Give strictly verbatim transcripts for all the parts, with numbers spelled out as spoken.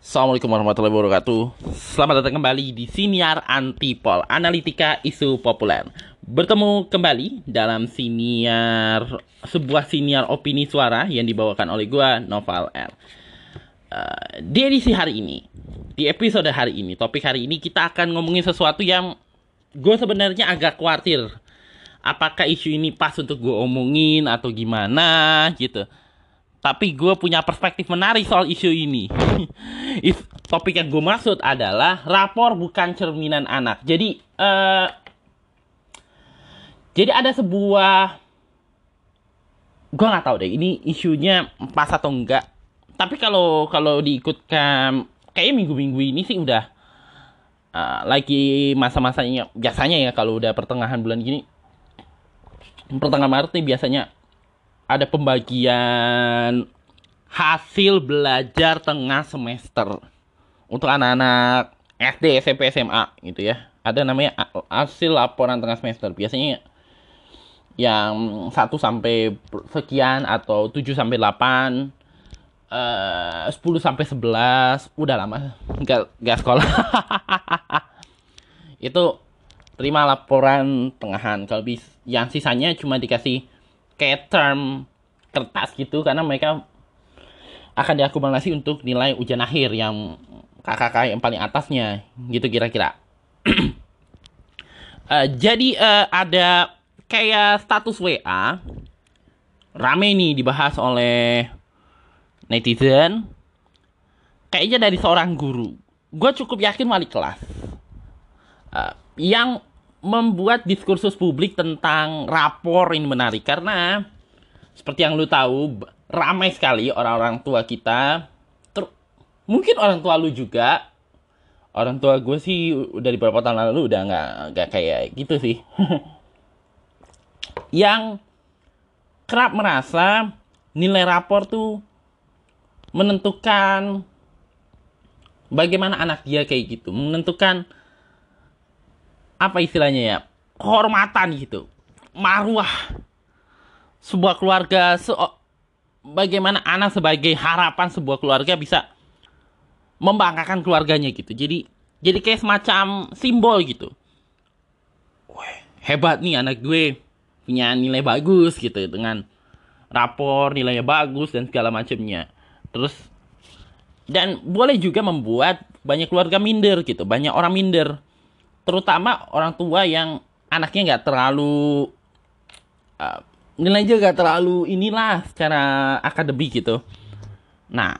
Assalamualaikum warahmatullahi wabarakatuh. Selamat datang kembali di Siniar Antipol, Analitika Isu Populer. Bertemu kembali dalam siniar, sebuah siniar opini suara yang dibawakan oleh gua, Noval R. Uh, di edisi hari ini, di episode hari ini, topik hari ini kita akan ngomongin sesuatu yang gua sebenarnya agak khawatir. Apakah isu ini pas untuk gua omongin atau gimana gitu. Tapi gue punya perspektif menarik soal isu ini. Topik yang gue maksud adalah rapor bukan cerminan anak. Jadi, uh, jadi ada sebuah, gue nggak tahu deh. Ini isunya pas atau enggak. Tapi kalau kalau diikutkan, kayaknya minggu-minggu ini sih udah uh, lagi masa-masanya. Biasanya ya kalau udah pertengahan bulan gini, pertengahan Maret nih biasanya. Ada pembagian hasil belajar tengah semester untuk anak-anak S D, S M P, S M A gitu ya. Ada namanya hasil laporan tengah semester. Biasanya yang satu sampai sekian atau tujuh sampai delapan, uh, sepuluh sampai sebelas. Udah lama gak, gak sekolah. Itu terima laporan tengahan. Kalau bis, yang sisanya cuma dikasih kayak term kertas gitu, karena mereka akan diakumulasi untuk nilai ujian akhir yang kakak-kakak yang paling atasnya gitu kira-kira. uh, jadi uh, ada kayak status W A rame nih dibahas oleh netizen, kayaknya dari seorang guru. Gue cukup yakin wali kelas uh, yang membuat diskursus publik tentang rapor ini menarik, karena seperti yang lu tahu, ramai sekali orang-orang tua kita, ter- mungkin orang tua lu juga. Orang tua gue sih dari beberapa tahun lalu udah nggak nggak kayak gitu sih. Yang kerap merasa nilai rapor tuh menentukan bagaimana anak dia kayak gitu, menentukan apa istilahnya ya, kehormatan gitu, marwah sebuah keluarga, se- bagaimana anak sebagai harapan sebuah keluarga bisa membanggakan keluarganya gitu. Jadi jadi kayak semacam simbol gitu. Wah, hebat nih anak gue, punya nilai bagus gitu, dengan rapor nilainya bagus dan segala macamnya. Terus dan boleh juga membuat banyak keluarga minder gitu, banyak orang minder. Terutama orang tua yang anaknya nggak terlalu uh, nilainya nggak terlalu inilah secara akademik gitu. Nah,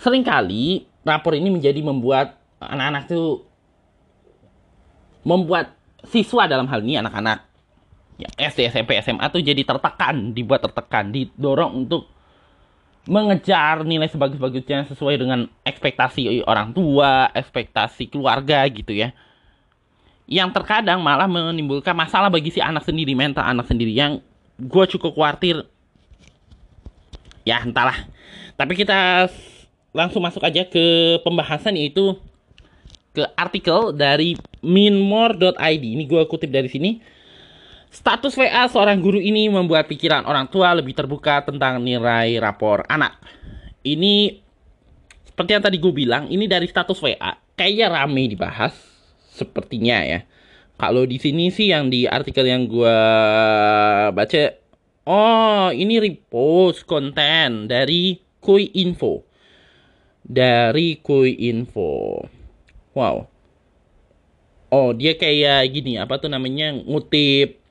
seringkali rapor ini menjadi membuat anak-anak tuh, membuat siswa dalam hal ini anak-anak ya, S D, S M P, S M A tuh jadi tertekan, dibuat tertekan, didorong untuk mengejar nilai sebagus-bagusnya sesuai dengan ekspektasi orang tua, ekspektasi keluarga gitu ya. Yang terkadang malah menimbulkan masalah bagi si anak sendiri, mental anak sendiri, yang gue cukup khawatir. Ya entahlah. Tapi kita langsung masuk aja ke pembahasan, yaitu ke artikel dari meanmore dot i d. Ini gue kutip dari sini. Status W A seorang guru ini membuat pikiran orang tua lebih terbuka tentang nilai rapor anak. Ini seperti yang tadi gue bilang, ini dari status W A. Kayaknya rame dibahas. Sepertinya ya. Kalau di sini sih yang di artikel yang gue baca, oh ini repost konten dari Koi Info. Dari Koi Info. Wow. Oh dia kayak gini, apa tuh namanya, ngutip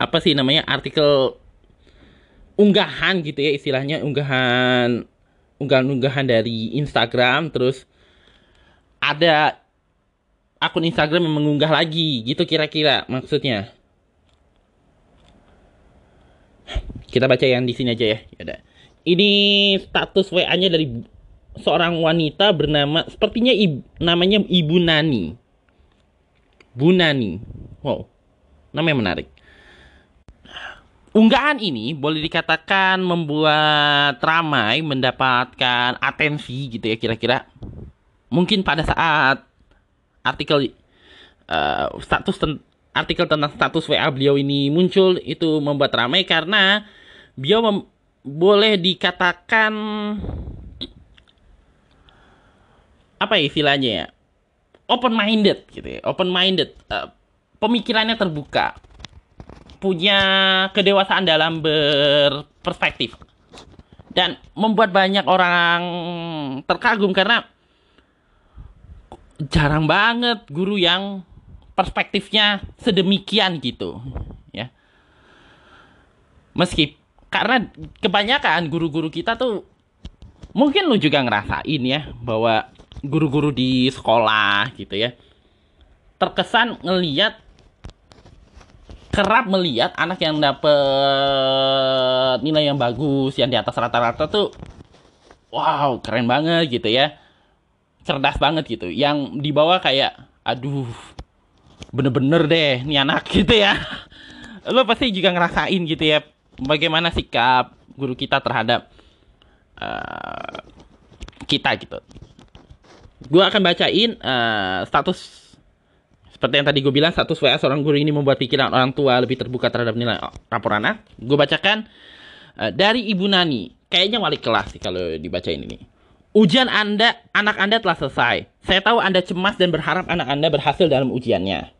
apa sih namanya, artikel unggahan gitu ya, istilahnya unggahan, unggahan-unggahan dari Instagram. Terus ada akun Instagram yang mengunggah lagi gitu kira-kira maksudnya. Kita baca yang di sini aja ya. Yaudah. Ini status W A-nya dari seorang wanita bernama, sepertinya ibu, namanya Ibu Nani. Bu Nani. Wow. Namanya menarik. Unggahan ini boleh dikatakan membuat ramai mendapatkan atensi gitu ya kira-kira. Mungkin pada saat artikel uh, status ten- artikel tentang status W A beliau ini muncul, itu membuat ramai karena beliau mem- boleh dikatakan apa ya istilahnya ya, open minded gitu ya, open minded, uh, pemikirannya terbuka, punya kedewasaan dalam berperspektif, dan membuat banyak orang terkagum karena jarang banget guru yang perspektifnya sedemikian gitu ya. Meski karena kebanyakan guru-guru kita tuh, mungkin lu juga ngerasain ya, bahwa guru-guru di sekolah gitu ya terkesan ngelihat, kerap melihat anak yang dapet nilai yang bagus, yang di atas rata-rata tuh wow keren banget gitu ya, cerdas banget gitu. Yang di bawah kayak aduh bener-bener deh nih anak gitu ya. Lo pasti juga ngerasain gitu ya, bagaimana sikap guru kita terhadap uh, kita gitu. Gue akan bacain uh, status, seperti yang tadi gue bilang, status W A seorang guru ini membuat pikiran orang tua lebih terbuka terhadap nilai rapor anak. Gue bacakan uh, dari Ibu Nani, kayaknya wali kelas sih kalau dibacain ini. Ujian Anda, anak Anda telah selesai. Saya tahu Anda cemas dan berharap anak Anda berhasil dalam ujiannya.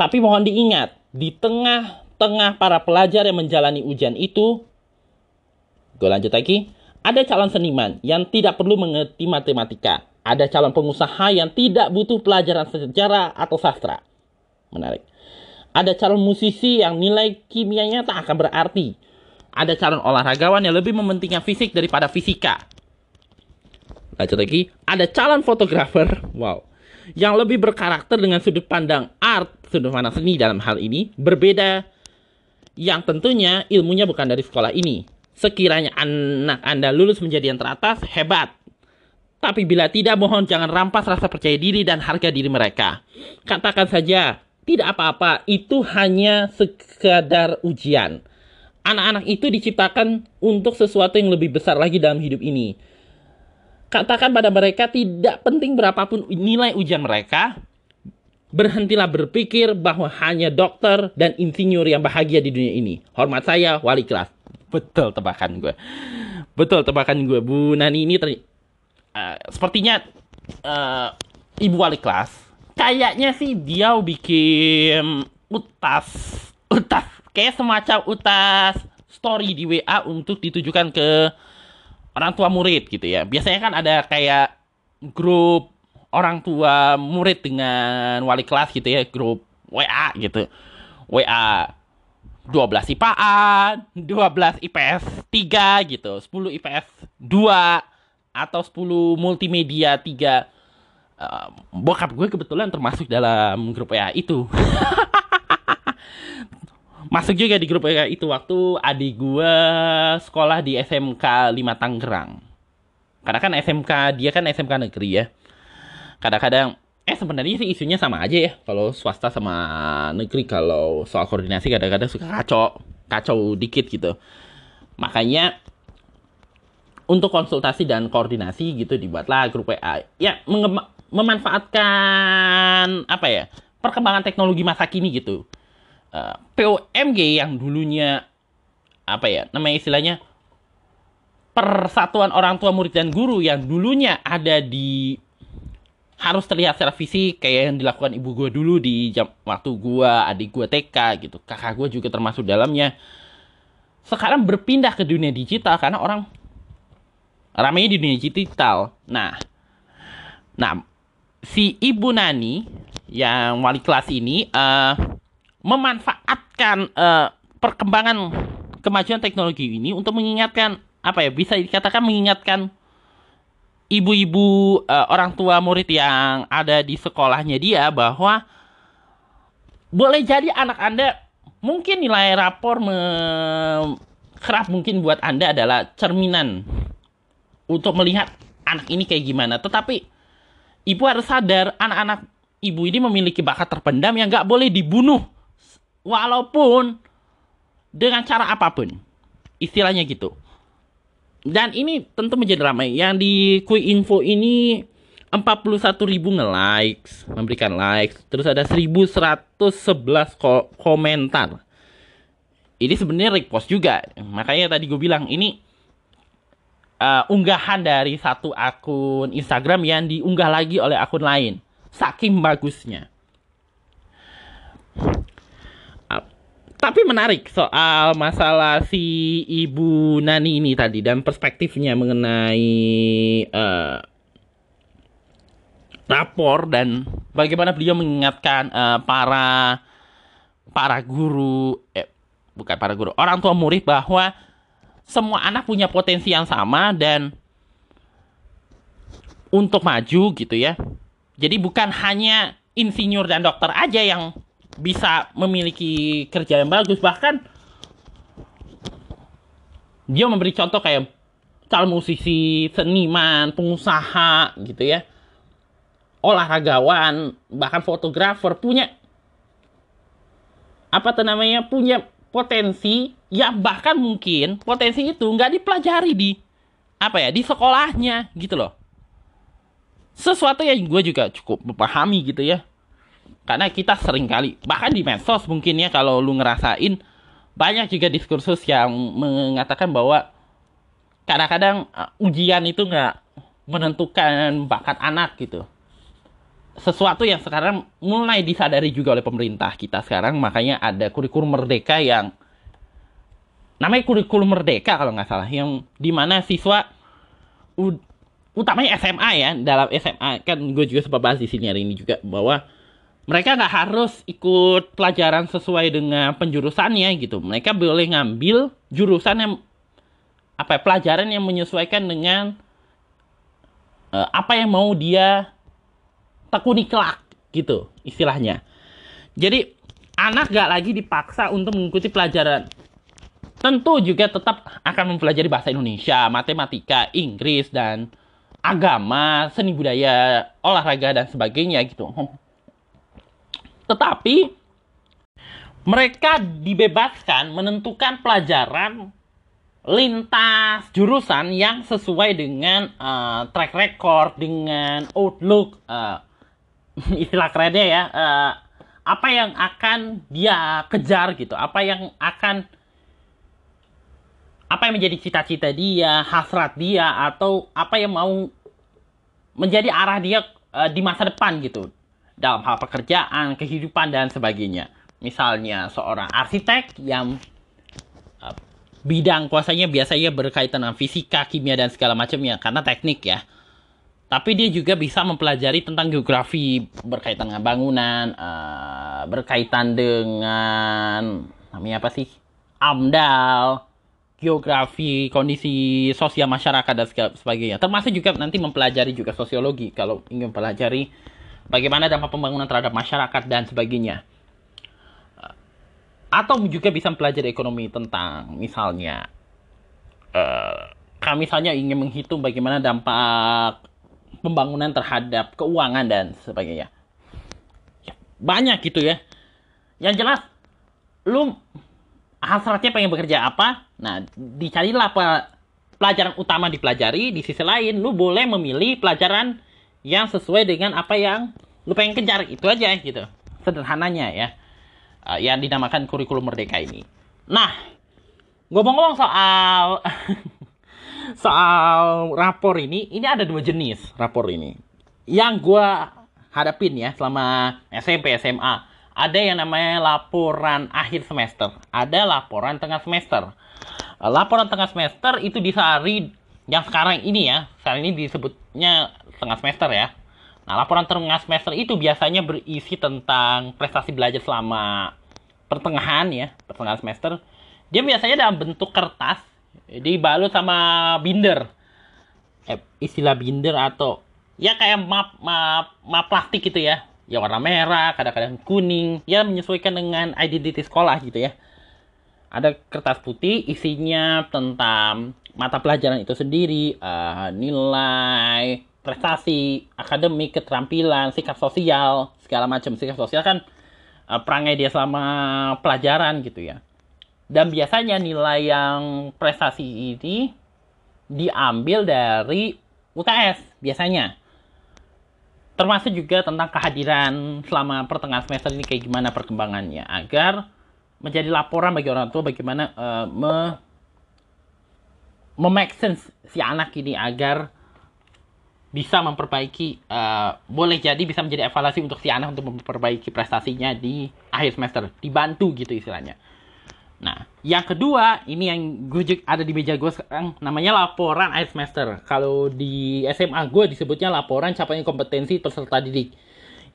Tapi mohon diingat, di tengah-tengah para pelajar yang menjalani ujian itu, gue lanjut lagi, ada calon seniman yang tidak perlu mengerti matematika. Ada calon pengusaha yang tidak butuh pelajaran sejarah atau sastra. Menarik. Ada calon musisi yang nilai kimianya tak akan berarti. Ada calon olahragawan yang lebih mementingkan fisik daripada fisika. Lanjut lagi, ada calon fotografer, wow, yang lebih berkarakter dengan sudut pandang art, sudut pandang seni dalam hal ini, berbeda, yang tentunya ilmunya bukan dari sekolah ini. Sekiranya anak Anda lulus menjadi yang teratas, hebat. Tapi bila tidak, mohon jangan rampas rasa percaya diri dan harga diri mereka. Katakan saja, tidak apa-apa, itu hanya sekadar ujian. Anak-anak itu diciptakan untuk sesuatu yang lebih besar lagi dalam hidup ini. Katakan pada mereka tidak penting berapapun nilai ujian mereka. Berhentilah berpikir bahwa hanya dokter dan insinyur yang bahagia di dunia ini. Hormat saya, wali kelas. Betul tebakan gue. Betul tebakan gue. Bu Nani ini ter... uh, sepertinya uh, ibu wali kelas. Kayaknya sih dia bikin utas. Utas. Kayak semacam utas story di W A untuk ditujukan ke orang tua murid gitu ya. Biasanya kan ada kayak grup orang tua murid dengan wali kelas gitu ya, grup W A gitu. W A dua belas I P A A, dua belas I P S tiga gitu, sepuluh I P S dua, atau sepuluh multimedia tiga. Uh, bokap gue kebetulan termasuk dalam grup W A itu. Masuk juga di grup itu waktu adik gue sekolah di S M K lima Tangerang. Karena kan S M K, dia kan S M K negeri ya. Kadang-kadang, eh sebenarnya sih isunya sama aja ya. Kalau swasta sama negeri, kalau soal koordinasi kadang-kadang suka kacau. Kacau dikit gitu. Makanya, untuk konsultasi dan koordinasi gitu dibuatlah grup W A. Ya, menge- memanfaatkan apa ya, perkembangan teknologi masa kini gitu. Uh, P O M G yang dulunya apa ya namanya istilahnya, persatuan orang tua murid dan guru, yang dulunya ada di, harus terlihat secara fisik kayak yang dilakukan ibu gue dulu di jam waktu gue, adik gue T K gitu, kakak gue juga termasuk dalamnya, sekarang berpindah ke dunia digital karena orang ramainya di dunia digital. Nah, nah si Ibu Nani yang wali kelas ini uh, memanfaatkan uh, perkembangan kemajuan teknologi ini untuk mengingatkan, apa ya, bisa dikatakan mengingatkan ibu-ibu, uh, orang tua murid yang ada di sekolahnya dia, bahwa boleh jadi anak Anda, mungkin nilai rapor me- kerap mungkin buat Anda adalah cerminan untuk melihat anak ini kayak gimana. Tetapi ibu harus sadar, anak-anak ibu ini memiliki bakat terpendam yang gak boleh dibunuh walaupun dengan cara apapun, istilahnya gitu. Dan ini tentu menjadi ramai. Yang di Koi Info ini empat puluh satu ribu nge-likes, memberikan likes. Terus ada seribu seratus sebelas ko- komentar. ini sebenarnya repost juga. Makanya tadi gue bilang ini uh, unggahan dari satu akun Instagram yang diunggah lagi oleh akun lain. Saking bagusnya. Uh, tapi menarik soal masalah si Ibu Nani ini tadi dan perspektifnya mengenai uh, rapor dan bagaimana beliau mengingatkan uh, para para guru eh, bukan para guru, orang tua murid bahwa semua anak punya potensi yang sama dan untuk maju gitu ya. Jadi bukan hanya insinyur dan dokter aja yang bisa memiliki kerja yang bagus, bahkan dia memberi contoh kayak calon musisi, seniman, pengusaha gitu ya, olahragawan, bahkan fotografer punya apa tuh namanya punya potensi ya, bahkan mungkin potensi itu nggak dipelajari di apa ya di sekolahnya gitu loh. Sesuatu yang gue juga cukup memahami gitu ya, karena kita sering kali bahkan di medsos mungkin ya, kalau lu ngerasain banyak juga diskursus yang mengatakan bahwa kadang-kadang ujian itu nggak menentukan bakat anak gitu. Sesuatu yang sekarang mulai disadari juga oleh pemerintah kita sekarang, makanya ada kurikulum merdeka yang namanya kurikulum merdeka kalau nggak salah, yang dimana siswa utamanya S M A ya, dalam S M A kan gue juga sempat bahas di sini hari ini juga bahwa mereka nggak harus ikut pelajaran sesuai dengan penjurusannya gitu, mereka boleh ngambil jurusan yang apa pelajaran yang menyesuaikan dengan uh, apa yang mau dia tekuni kelak gitu istilahnya. Jadi anak gak lagi dipaksa untuk mengikuti pelajaran. Tentu juga tetap akan mempelajari bahasa Indonesia, matematika, Inggris, dan agama, seni budaya, olahraga, dan sebagainya gitu. Tetapi mereka dibebaskan menentukan pelajaran lintas jurusan yang sesuai dengan uh, track record, dengan outlook, uh, istilah kerennya ya, uh, apa yang akan dia kejar gitu, apa yang akan apa yang menjadi cita-cita dia, hasrat dia, atau apa yang mau menjadi arah dia uh, di masa depan gitu, dalam hal pekerjaan, kehidupan, dan sebagainya. Misalnya seorang arsitek yang uh, bidang kuasanya biasanya berkaitan dengan fisika, kimia, dan segala macamnya karena teknik ya. Tapi dia juga bisa mempelajari tentang geografi, berkaitan dengan bangunan, uh, berkaitan dengan namanya apa sih? Amdal, geografi, kondisi sosial masyarakat, dan segala sebagainya. Termasuk juga nanti mempelajari juga sosiologi kalau ingin mempelajari bagaimana dampak pembangunan terhadap masyarakat dan sebagainya. Uh, atau juga bisa mempelajari ekonomi tentang misalnya uh, kami misalnya ingin menghitung bagaimana dampak pembangunan terhadap keuangan dan sebagainya. Banyak gitu ya. Yang jelas lu hasratnya pengen bekerja apa? Nah, dicarilah pelajaran utama dipelajari. Di sisi lain lu boleh memilih pelajaran yang sesuai dengan apa yang lu pengen kejar. Itu aja gitu. Sederhananya ya. Yang dinamakan kurikulum merdeka ini. Nah, ngomong-ngomong soal soal rapor ini, ini ada dua jenis rapor ini yang gue hadapin ya selama S M P, S M A. Ada yang namanya laporan akhir semester, ada laporan tengah semester. Laporan tengah semester itu di sehari yang sekarang ini ya, sekarang ini disebutnya tengah semester ya. Nah, laporan tengah semester itu biasanya berisi tentang prestasi belajar selama pertengahan ya, pertengahan semester. Dia biasanya dalam bentuk kertas dibalut sama binder, eh, istilah binder atau ya kayak map map map plastik gitu ya, ya warna merah, kadang-kadang kuning, ya menyesuaikan dengan identiti sekolah gitu ya. Ada kertas putih isinya tentang mata pelajaran itu sendiri, uh, nilai, prestasi akademik, keterampilan, sikap sosial, segala macam. Sikap sosial kan uh, perangai dia selama pelajaran gitu ya. Dan biasanya nilai yang prestasi ini diambil dari U T S biasanya. Termasuk juga tentang kehadiran selama pertengahan semester ini kayak gimana perkembangannya. Agar menjadi laporan bagi orang tua bagaimana uh, me, me-make sense si anak ini agar bisa memperbaiki, uh, boleh jadi bisa menjadi evaluasi untuk si anak untuk memperbaiki prestasinya di akhir semester, dibantu gitu istilahnya. Nah, yang kedua, ini yang gue ada di meja gue sekarang, namanya laporan akhir semester. Kalau di S M A gue disebutnya laporan capaian kompetensi peserta didik.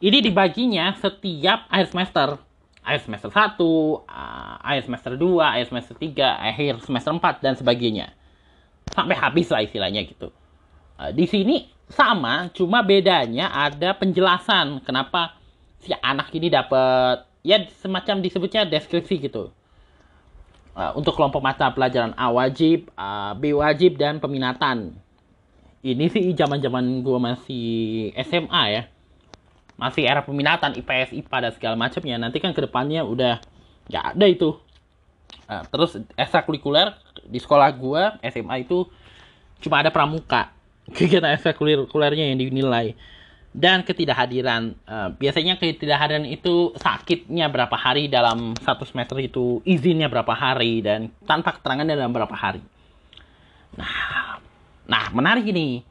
Ini dibaginya setiap akhir semester. Akhir semester satu, akhir semester dua, akhir semester tiga, akhir semester empat, dan sebagainya. Sampai habis lah istilahnya gitu. Di sini sama, cuma bedanya ada penjelasan kenapa si anak ini dapat, ya semacam disebutnya deskripsi gitu. Uh, untuk kelompok mata pelajaran A wajib, uh, B wajib, dan peminatan. Ini sih zaman-zaman gue masih S M A ya. Masih era peminatan, I P S, I P A, dan segala macamnya. Nanti kan kedepannya udah gak ada itu. Uh, terus ekstrakurikuler di sekolah gue, S M A itu cuma ada pramuka. Kegiatan ekstrakurikulernya yang dinilai. Dan ketidakhadiran. Uh, biasanya ketidakhadiran itu sakitnya berapa hari dalam satu semester itu, izinnya berapa hari, dan tanpa keterangan dalam berapa hari. Nah, nah menarik ini.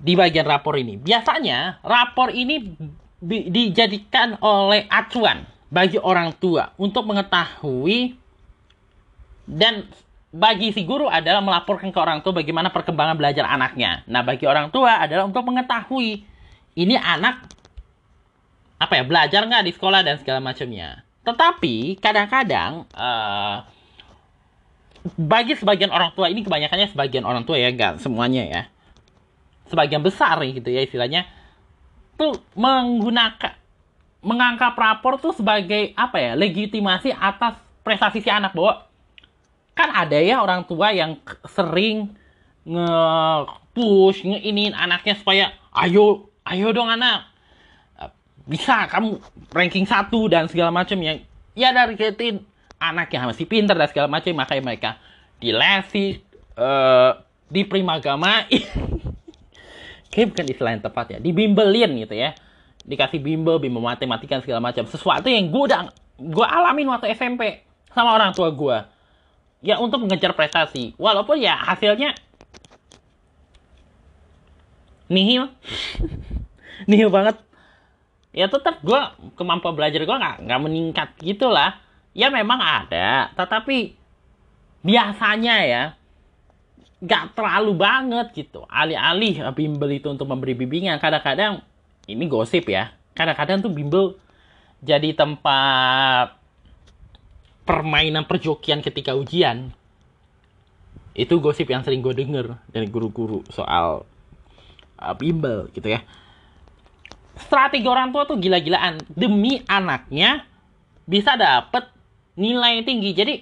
Di bagian rapor ini. Biasanya rapor ini dijadikan oleh acuan bagi orang tua untuk mengetahui, dan bagi si guru adalah melaporkan ke orang tua bagaimana perkembangan belajar anaknya. Nah, bagi orang tua adalah untuk mengetahui ini anak apa ya, belajar nggak di sekolah dan segala macamnya. Tetapi kadang-kadang uh, bagi sebagian orang tua, ini kebanyakannya sebagian orang tua ya, nggak semuanya ya, sebagian besar gitu ya istilahnya, tuh menggunakan menganggap rapor tuh sebagai apa ya, legitimasi atas prestasi si anak. Bahwa kan ada ya orang tua yang sering nge-push, nge-inin anaknya supaya ayo Ayo dong anak, bisa kamu ranking satu dan segala macam yang ya dari kecil anak yang masih pinter dan segala macam, makanya mereka di lesi, uh, di primagama, kayak bukan istilah yang tepat ya, dibimbelin gitu ya, dikasih bimbel, bimbel matematika segala macam, sesuatu yang gue udah gue alamin waktu S M P sama orang tua gue, ya untuk mengejar prestasi, walaupun ya hasilnya nihil, nihil banget. Ya tetap gue kemampuan belajar gue nggak nggak meningkat gitulah. Ya memang ada, tetapi biasanya ya nggak terlalu banget gitu. Alih-alih bimbel itu untuk memberi bimbingan, kadang-kadang ini gosip ya. Kadang-kadang tuh bimbel jadi tempat permainan perjokian ketika ujian. Itu gosip yang sering gue denger dari guru-guru soal bimbel gitu ya. Strategi orang tua tuh gila-gilaan demi anaknya bisa dapet nilai tinggi. Jadi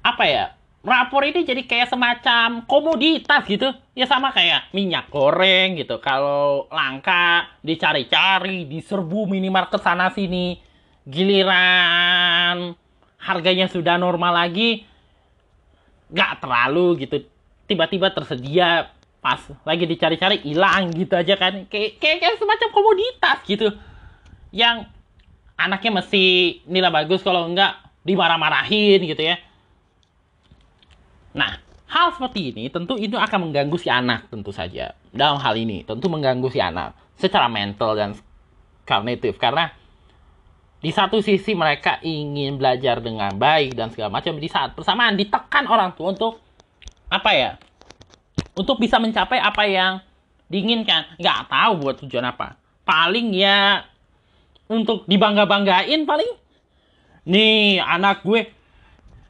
apa ya, rapor ini jadi kayak semacam komoditas gitu ya, sama kayak minyak goreng gitu. Kalau langka dicari-cari di serbu minimarket sana sini, giliran harganya sudah normal lagi nggak terlalu gitu, tiba-tiba tersedia pas lagi dicari-cari hilang gitu aja kan. Kayak, kayak, kayak semacam komoditas gitu. Yang anaknya mesti nilai bagus, kalau enggak dimarah-marahin gitu ya. Nah, hal seperti ini tentu itu akan mengganggu si anak tentu saja. Dalam hal ini tentu mengganggu si anak secara mental dan kognitif. Karena di satu sisi mereka ingin belajar dengan baik dan segala macam, di saat bersamaan ditekan orang tua untuk apa ya, untuk bisa mencapai apa yang diinginkan. Nggak tahu buat tujuan apa. Paling ya untuk dibangga-banggain paling. Nih anak gue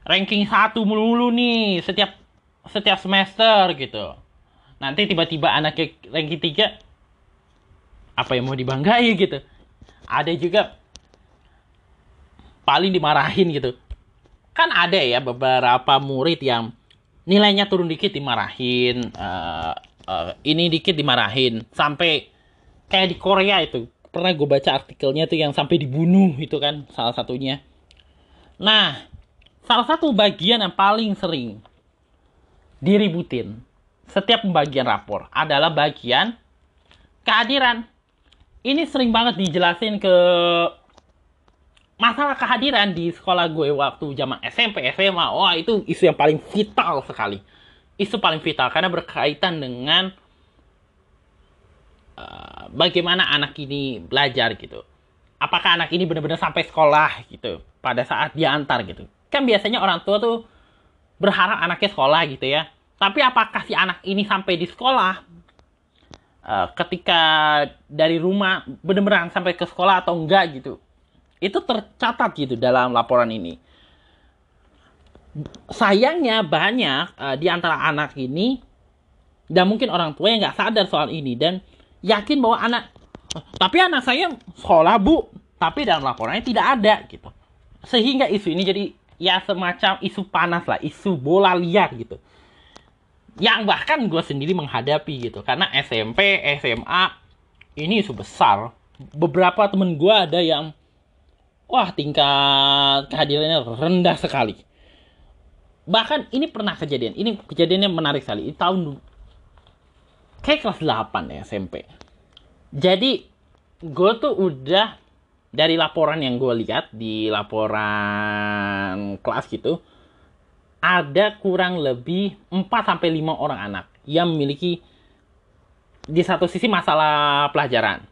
ranking satu melulu nih setiap setiap semester gitu. Nanti tiba-tiba anaknya ranking tiga. Apa yang mau dibanggai gitu. Ada juga paling dimarahin gitu. Kan ada ya beberapa murid yang nilainya turun dikit dimarahin, uh, uh, ini dikit dimarahin, sampai kayak di Korea itu pernah gue baca artikelnya tuh yang sampai dibunuh itu kan salah satunya. Nah, salah satu bagian yang paling sering diributin setiap pembagian rapor adalah bagian kehadiran. Ini sering banget dijelasin ke masalah kehadiran di sekolah gue waktu zaman S M P, S M A, wah itu isu yang paling vital sekali. Isu paling vital karena berkaitan dengan uh, bagaimana anak ini belajar gitu. Apakah anak ini benar-benar sampai sekolah gitu pada saat dia antar gitu. Kan biasanya orang tua tuh berharap anaknya sekolah gitu ya. Tapi apakah si anak ini sampai di sekolah uh, ketika dari rumah benar-benar sampai ke sekolah atau enggak gitu. Itu tercatat gitu dalam laporan ini. Sayangnya banyak uh, di antara anak ini dan mungkin orang tua yang nggak sadar soal ini dan yakin bahwa anak tapi anak saya sekolah bu, tapi dalam laporannya tidak ada gitu. Sehingga isu ini jadi ya semacam isu panas lah, isu bola liar gitu. Yang bahkan gue sendiri menghadapi gitu, karena S M P, S M A ini isu besar. Beberapa temen gue ada yang wah tingkat kehadirannya rendah sekali. Bahkan ini pernah kejadian, ini kejadiannya menarik sekali. Ini tahun kayak kelas delapan ya S M P. Jadi, gue tuh udah dari laporan yang gue lihat di laporan kelas gitu, ada kurang lebih empat sampai lima orang anak yang memiliki di satu sisi masalah pelajaran,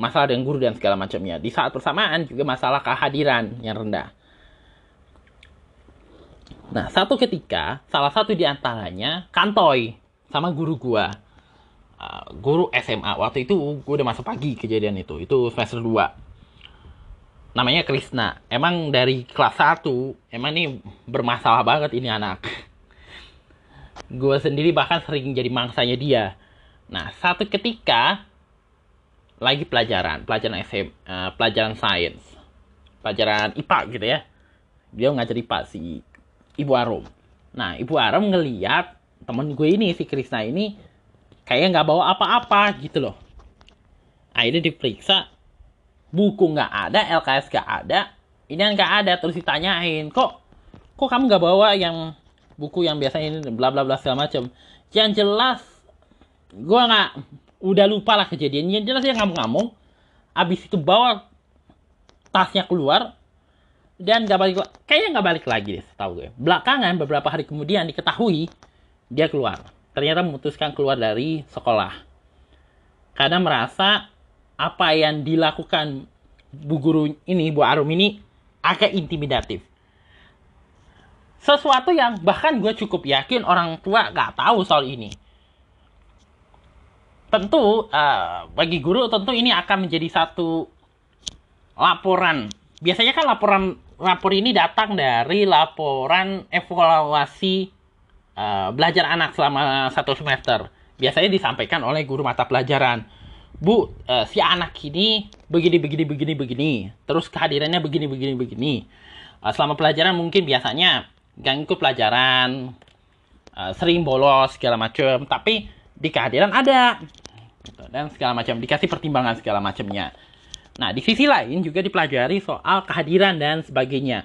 masalah dengan guru dan segala macamnya. Di saat bersamaan juga masalah kehadiran yang rendah. Nah, satu ketika salah satu di antaranya kantoi sama guru gua. Uh, guru S M A. Waktu itu gue udah masuk pagi kejadian itu. Itu semester dua. Namanya Krishna. Emang dari kelas satu, emang nih bermasalah banget ini anak. Gue sendiri bahkan sering jadi mangsanya dia. Nah, satu ketika lagi pelajaran. Pelajaran S M, uh, pelajaran sains. Pelajaran I P A gitu ya. Dia ngajar I P A si Ibu Arum. Nah, Ibu Arum ngeliat temen gue ini, si Krishna ini kayaknya nggak bawa apa-apa gitu loh. Akhirnya diperiksa. Buku nggak ada. L K S nggak ada. Ini nggak ada. Terus ditanyain. Kok kok kamu nggak bawa yang buku yang biasanya ini. Bla bla bla segala macam. Yang jelas. Gue nggak. Udah lupa lah kejadiannya. Yang jelas dia ngamuk-ngamuk. Abis itu bawa tasnya keluar. Dan nggak balik. Kayaknya nggak balik lagi deh setahu gue. Belakangan beberapa hari kemudian diketahui. Dia keluar. Ternyata memutuskan keluar dari sekolah. Karena merasa apa yang dilakukan Bu Guru ini, Bu Arum ini agak intimidatif. Sesuatu yang bahkan gue cukup yakin orang tua gak tahu soal ini. Tentu, uh, bagi guru tentu ini akan menjadi satu laporan. Biasanya kan laporan rapor ini datang dari laporan evaluasi Uh, belajar anak selama satu semester. Biasanya disampaikan oleh guru mata pelajaran. Bu, uh, si anak ini begini, begini, begini, begini. Terus kehadirannya begini, begini, begini. Uh, selama pelajaran mungkin biasanya gak ikut pelajaran. Uh, sering bolos, segala macam. Tapi di kehadiran ada. Dan segala macam. Dikasih pertimbangan segala macamnya. Nah, di sisi lain juga dipelajari soal kehadiran dan sebagainya.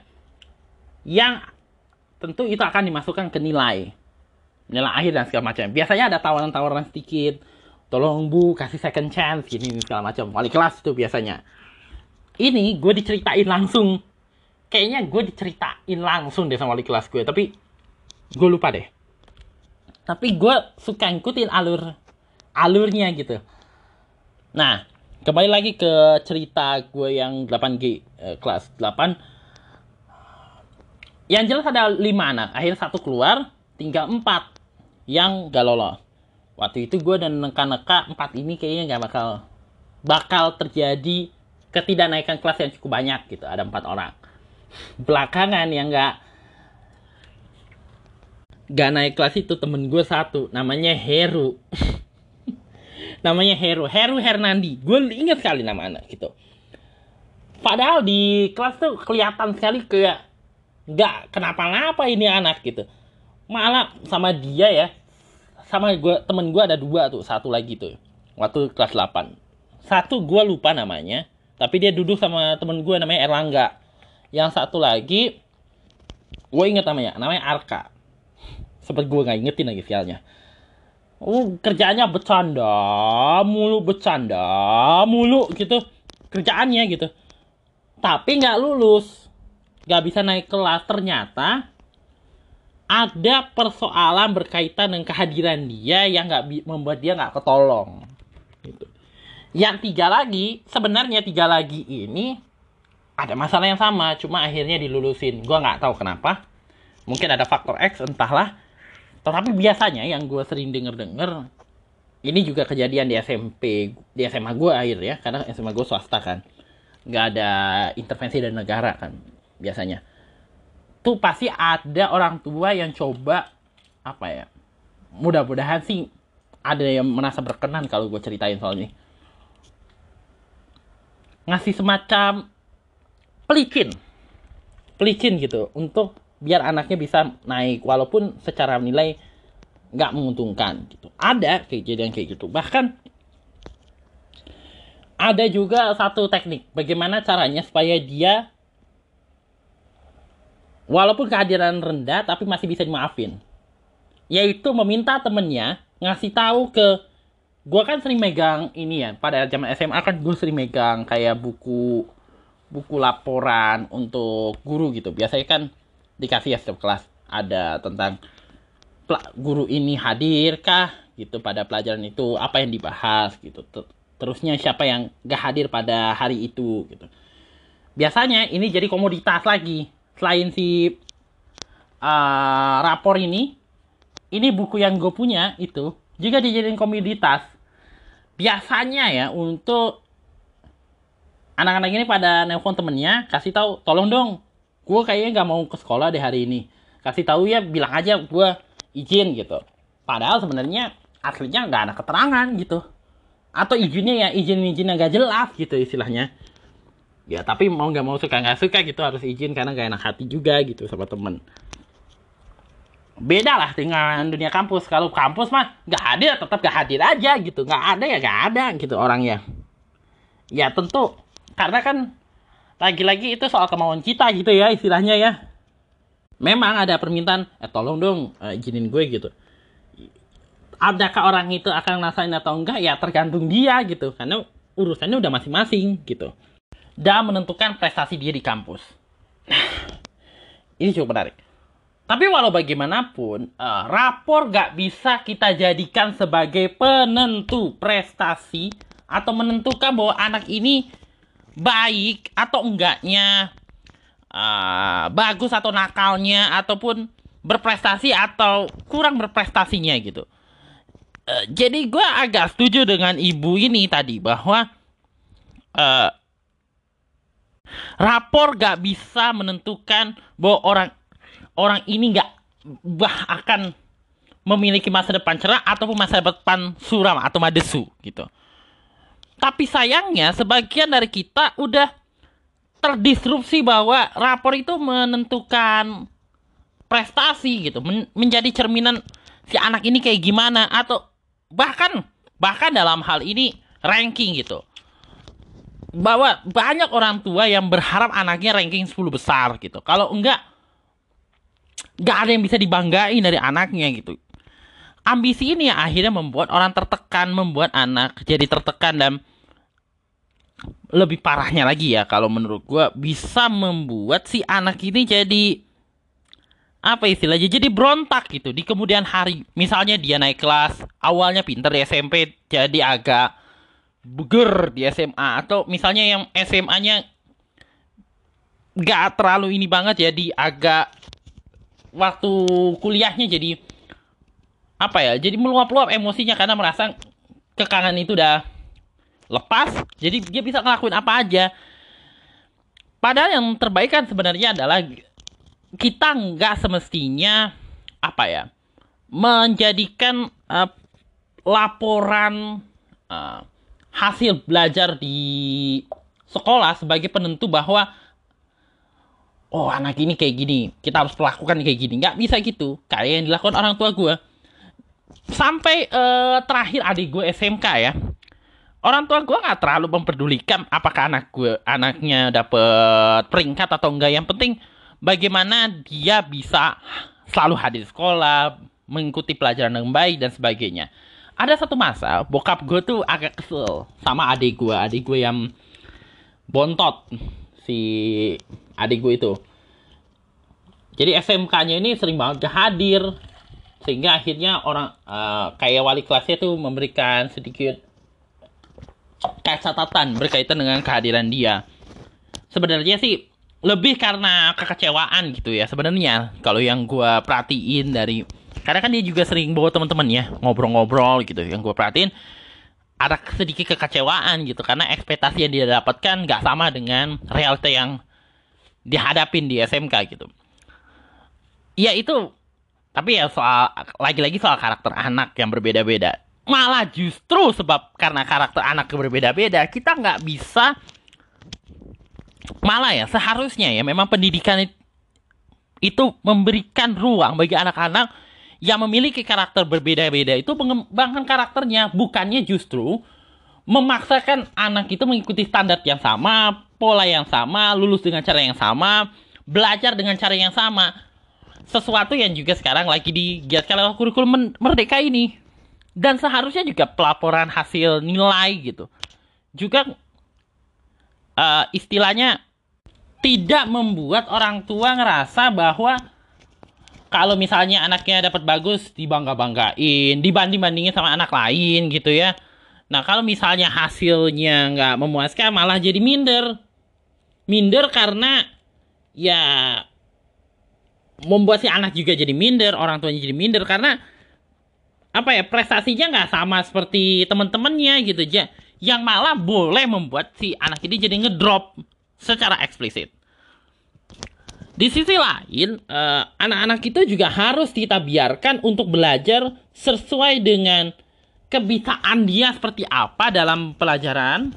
Yang tentu itu akan dimasukkan ke nilai. Nilai akhir dan segala macam. Biasanya ada tawaran-tawaran sedikit. Tolong bu, kasih second chance. Gini, segala macam. Wali kelas itu biasanya. Ini gue diceritain langsung. Kayaknya gue diceritain langsung deh sama wali kelas gue. Tapi gue lupa deh. Tapi gue suka ngikutin alur alurnya gitu. Nah, kembali lagi ke cerita gue yang delapan G. Eh, kelas delapan. Yang jelas ada lima anak. Akhirnya satu keluar, tinggal empat yang gak lolos. Waktu itu gue dan neka-neka empat ini kayaknya gak bakal bakal terjadi ketidaknaikan kelas yang cukup banyak gitu. Ada empat orang. Belakangan yang gak gak naik kelas itu temen gue satu, namanya Heru. namanya Heru, Heru Hernandi. Gue ingat sekali nama anak gitu. Padahal di kelas tuh kelihatan sekali kayak nggak kenapa-napa ini anak gitu. Malah sama dia ya. Sama gua, temen gue ada dua tuh. Satu lagi tuh. Waktu kelas delapan. Satu gue lupa namanya. Tapi dia duduk sama temen gue namanya Erlangga. Yang satu lagi. Gue inget namanya. Namanya Arka. Seperti gue nggak ingetin lagi sialnya. Oh, kerjaannya bercanda mulu. Bercanda mulu gitu. Kerjaannya gitu. tapi nggak lulus, nggak bisa naik kelas. Ternyata ada persoalan berkaitan dengan kehadiran dia yang nggak membuat dia nggak ketolong. Gitu. Yang tiga lagi, sebenarnya tiga lagi ini ada masalah yang sama, cuma akhirnya dilulusin. Gua nggak tahu kenapa. Mungkin ada faktor X, entahlah. Tetapi biasanya yang gue sering denger-denger, ini juga kejadian di S M P, di S M A gue akhirnya, karena S M A gue swasta kan. Nggak ada intervensi dari negara kan, biasanya. Tuh pasti ada orang tua yang coba, apa ya, mudah-mudahan sih ada yang merasa berkenan kalau gue ceritain soal ini. Ngasih semacam pelicin, pelicin gitu, untuk biar anaknya bisa naik, walaupun secara nilai nggak menguntungkan gitu. Ada kejadian kayak gitu. Bahkan ada juga satu teknik bagaimana caranya supaya dia walaupun kehadiran rendah tapi masih bisa dimaafin, yaitu meminta temennya ngasih tahu ke gue. Kan sering megang ini ya, pada zaman S M A kan gue sering megang kayak buku buku laporan untuk guru gitu. Biasanya kan dikasih ya setiap kelas, ada tentang guru ini hadirkah gitu pada pelajaran itu, apa yang dibahas gitu, terusnya siapa yang gak hadir pada hari itu gitu. Biasanya ini jadi komoditas lagi selain si uh, rapor ini. Ini buku yang gue punya itu juga dijadiin komoditas biasanya ya, untuk anak-anak ini pada nelfon temennya, kasih tahu, tolong dong gue kayaknya gak mau ke sekolah deh hari ini, kasih tahu ya, bilang aja gue izin gitu. Padahal sebenarnya aslinya nggak ada keterangan gitu, atau izinnya ya izin-izin yang nggak jelas gitu istilahnya ya. Tapi mau nggak mau, suka nggak suka gitu harus izin, karena nggak enak hati juga gitu sama temen. Beda lah dengan dunia kampus. Kalau kampus mah nggak hadir tetap nggak hadir aja gitu, nggak ada ya nggak ada gitu orangnya ya, tentu. Karena kan lagi-lagi itu soal kemauan kita gitu ya istilahnya ya. Memang ada permintaan, eh tolong dong eh, izinin gue gitu. Adakah orang itu akan ngerasain atau enggak? Ya tergantung dia gitu. Karena urusannya udah masing-masing gitu. Dan menentukan prestasi dia di kampus. Nah, ini cukup menarik. Tapi walau bagaimanapun, eh, rapor gak bisa kita jadikan sebagai penentu prestasi. Atau menentukan bahwa anak ini baik atau enggaknya. Uh, bagus atau nakalnya, ataupun berprestasi atau kurang berprestasinya gitu. Uh, jadi gue agak setuju dengan ibu ini tadi bahwa uh, rapor gak bisa menentukan bahwa orang orang ini gak bah akan memiliki masa depan cerah ataupun masa depan suram atau madesu gitu. Tapi sayangnya sebagian dari kita udah terdisrupsi bahwa rapor itu menentukan prestasi gitu, men- menjadi cerminan si anak ini kayak gimana, atau bahkan bahkan dalam hal ini ranking gitu. Bahwa banyak orang tua yang berharap anaknya ranking sepuluh besar gitu. Kalau enggak enggak ada yang bisa dibanggain dari anaknya gitu. Ambisi ini yang akhirnya membuat orang tertekan, membuat anak jadi tertekan, dan lebih parahnya lagi ya kalau menurut gue, bisa membuat si anak ini jadi apa istilahnya, jadi berontak gitu di kemudian hari. Misalnya dia naik kelas, awalnya pinter di S M P jadi agak buger di S M A, atau misalnya yang S M A-nya gak terlalu ini banget, jadi agak waktu kuliahnya jadi apa ya, jadi meluap-luap emosinya karena merasa kekangan itu udah lepas, jadi dia bisa ngelakuin apa aja. Padahal yang terbaik kan sebenarnya adalah kita nggak semestinya apa ya, menjadikan uh, laporan uh, hasil belajar di sekolah sebagai penentu bahwa oh anak ini kayak gini, kita harus perlakukan kayak gini. Nggak bisa gitu, kayak yang dilakukan orang tua gue. Sampai uh, terakhir adik gue S M K ya. Orang tua gue gak terlalu memperdulikan apakah anak gue, anaknya dapet peringkat atau enggak. Yang penting bagaimana dia bisa selalu hadir di sekolah, mengikuti pelajaran yang baik dan sebagainya. Ada satu masa bokap gue tuh agak kesel sama adik gue, adik gue yang bontot. si adik gue itu. Jadi S M K-nya ini sering banget hadir, sehingga akhirnya orang uh, kayak wali kelasnya itu memberikan sedikit kayak catatan berkaitan dengan kehadiran dia. Sebenarnya sih lebih karena kekecewaan gitu ya sebenarnya, kalau yang gue perhatiin dari, karena kan dia juga sering bawa teman-temannya ngobrol-ngobrol gitu. Yang gue perhatiin ada sedikit kekecewaan gitu, karena ekspektasi yang dia dapatkan nggak sama dengan realita yang dihadapin di S M K gitu. Ya itu, tapi ya soal, lagi-lagi soal karakter anak yang berbeda-beda. Malah justru sebab karena karakter anak yang berbeda-beda, kita nggak bisa, malah ya seharusnya ya memang pendidikan itu memberikan ruang bagi anak-anak yang memiliki karakter berbeda-beda itu mengembangkan karakternya. Bukannya justru memaksakan anak itu mengikuti standar yang sama, pola yang sama, lulus dengan cara yang sama, belajar dengan cara yang sama. Sesuatu yang juga sekarang lagi digiatkan lewat kurikulum merdeka ini. Dan seharusnya juga pelaporan hasil nilai gitu. Juga uh, istilahnya tidak membuat orang tua ngerasa bahwa kalau misalnya anaknya dapat bagus dibangga-banggain, dibanding-bandingin sama anak lain gitu ya. Nah kalau misalnya hasilnya nggak memuaskan malah jadi minder. Minder karena ya membuat si anak juga jadi minder, orang tuanya jadi minder karena apa ya, prestasinya nggak sama seperti teman-temannya gitu aja, yang malah boleh membuat si anak ini jadi ngedrop secara eksplisit. Di sisi lain, eh, anak-anak itu juga harus kita biarkan untuk belajar sesuai dengan kebiasaan dia seperti apa dalam pelajaran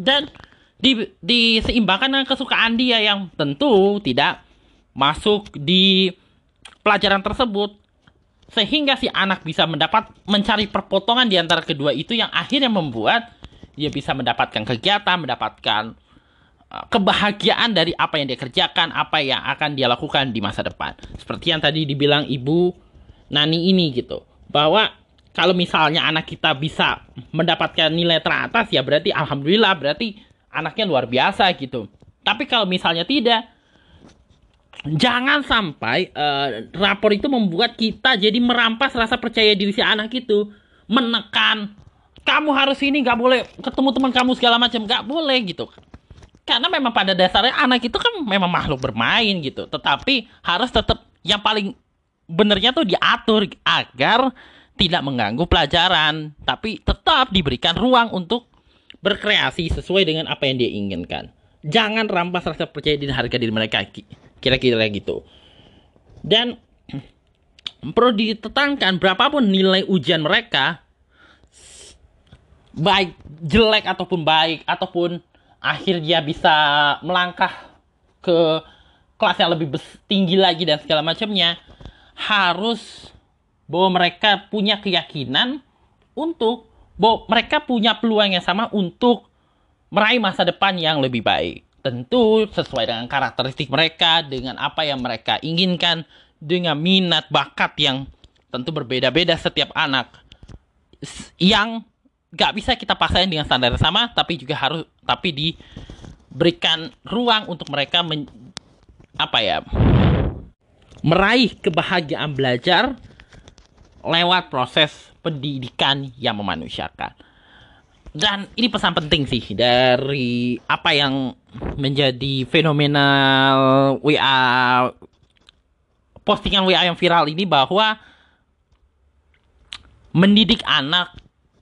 dan di, diseimbangkan dengan kesukaan dia yang tentu tidak masuk di pelajaran tersebut, sehingga si anak bisa mendapat mencari perpotongan di antara kedua itu yang akhirnya membuat dia bisa mendapatkan kegiatan, mendapatkan kebahagiaan dari apa yang dia kerjakan, apa yang akan dia lakukan di masa depan. Seperti yang tadi dibilang Ibu Nani ini gitu, bahwa kalau misalnya anak kita bisa mendapatkan nilai teratas ya berarti alhamdulillah, berarti anaknya luar biasa gitu. Tapi kalau misalnya tidak, jangan sampai uh, rapor itu membuat kita jadi merampas rasa percaya diri si anak itu. Menekan, kamu harus ini, gak boleh ketemu teman kamu segala macam, gak boleh gitu. Karena memang pada dasarnya anak itu kan memang makhluk bermain gitu. Tetapi harus tetap yang paling benernya tuh diatur agar tidak mengganggu pelajaran, tapi tetap diberikan ruang untuk berkreasi sesuai dengan apa yang dia inginkan. Jangan rampas rasa percaya diri harga diri mereka, kira-kira gitu. Dan perlu ditekankan, berapapun nilai ujian mereka, baik jelek ataupun baik, ataupun akhirnya bisa melangkah ke kelas yang lebih tinggi lagi dan segala macamnya, harus bahwa mereka punya keyakinan untuk bahwa mereka punya peluang yang sama untuk meraih masa depan yang lebih baik. Tentu sesuai dengan karakteristik mereka, dengan apa yang mereka inginkan, dengan minat bakat yang tentu berbeda-beda setiap anak, yang gak bisa kita pasain dengan standar sama, tapi juga harus, tapi diberikan ruang untuk mereka men, apa ya, meraih kebahagiaan belajar lewat proses pendidikan yang memanusiakan. Dan ini pesan penting sih dari apa yang menjadi fenomenal W A, postingan W A yang viral ini, bahwa mendidik anak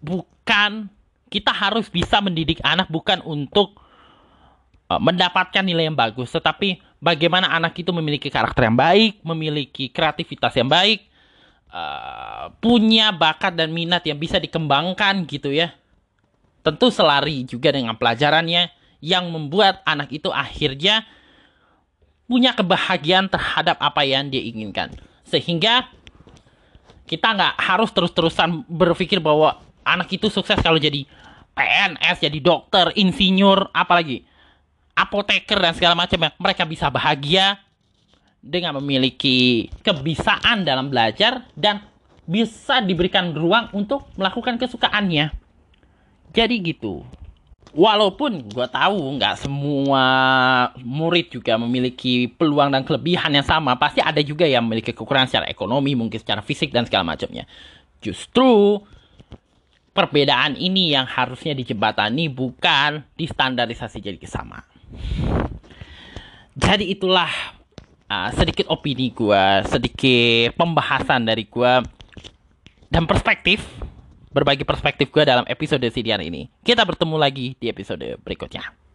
bukan, kita harus bisa mendidik anak bukan untuk uh, mendapatkan nilai yang bagus, tetapi bagaimana anak itu memiliki karakter yang baik, memiliki kreativitas yang baik, uh, punya bakat dan minat yang bisa dikembangkan gitu ya. Tentu selari juga dengan pelajarannya, yang membuat anak itu akhirnya punya kebahagiaan terhadap apa yang dia inginkan. Sehingga kita nggak harus terus-terusan berpikir bahwa anak itu sukses kalau jadi P N S, jadi dokter, insinyur, apalagi apoteker dan segala macam. Mereka bisa bahagia dengan memiliki kebiasaan dalam belajar dan bisa diberikan ruang untuk melakukan kesukaannya. Jadi gitu. Walaupun gue tahu nggak semua murid juga memiliki peluang dan kelebihan yang sama, pasti ada juga yang memiliki kekurangan secara ekonomi, mungkin secara fisik dan segala macamnya. Justru perbedaan ini yang harusnya dijembatani, bukan distandarisasi jadi sama. Jadi itulah uh, sedikit opini gue, sedikit pembahasan dari gue dan perspektif. Berbagi perspektif gue dalam episode Siniar ini. Kita bertemu lagi di episode berikutnya.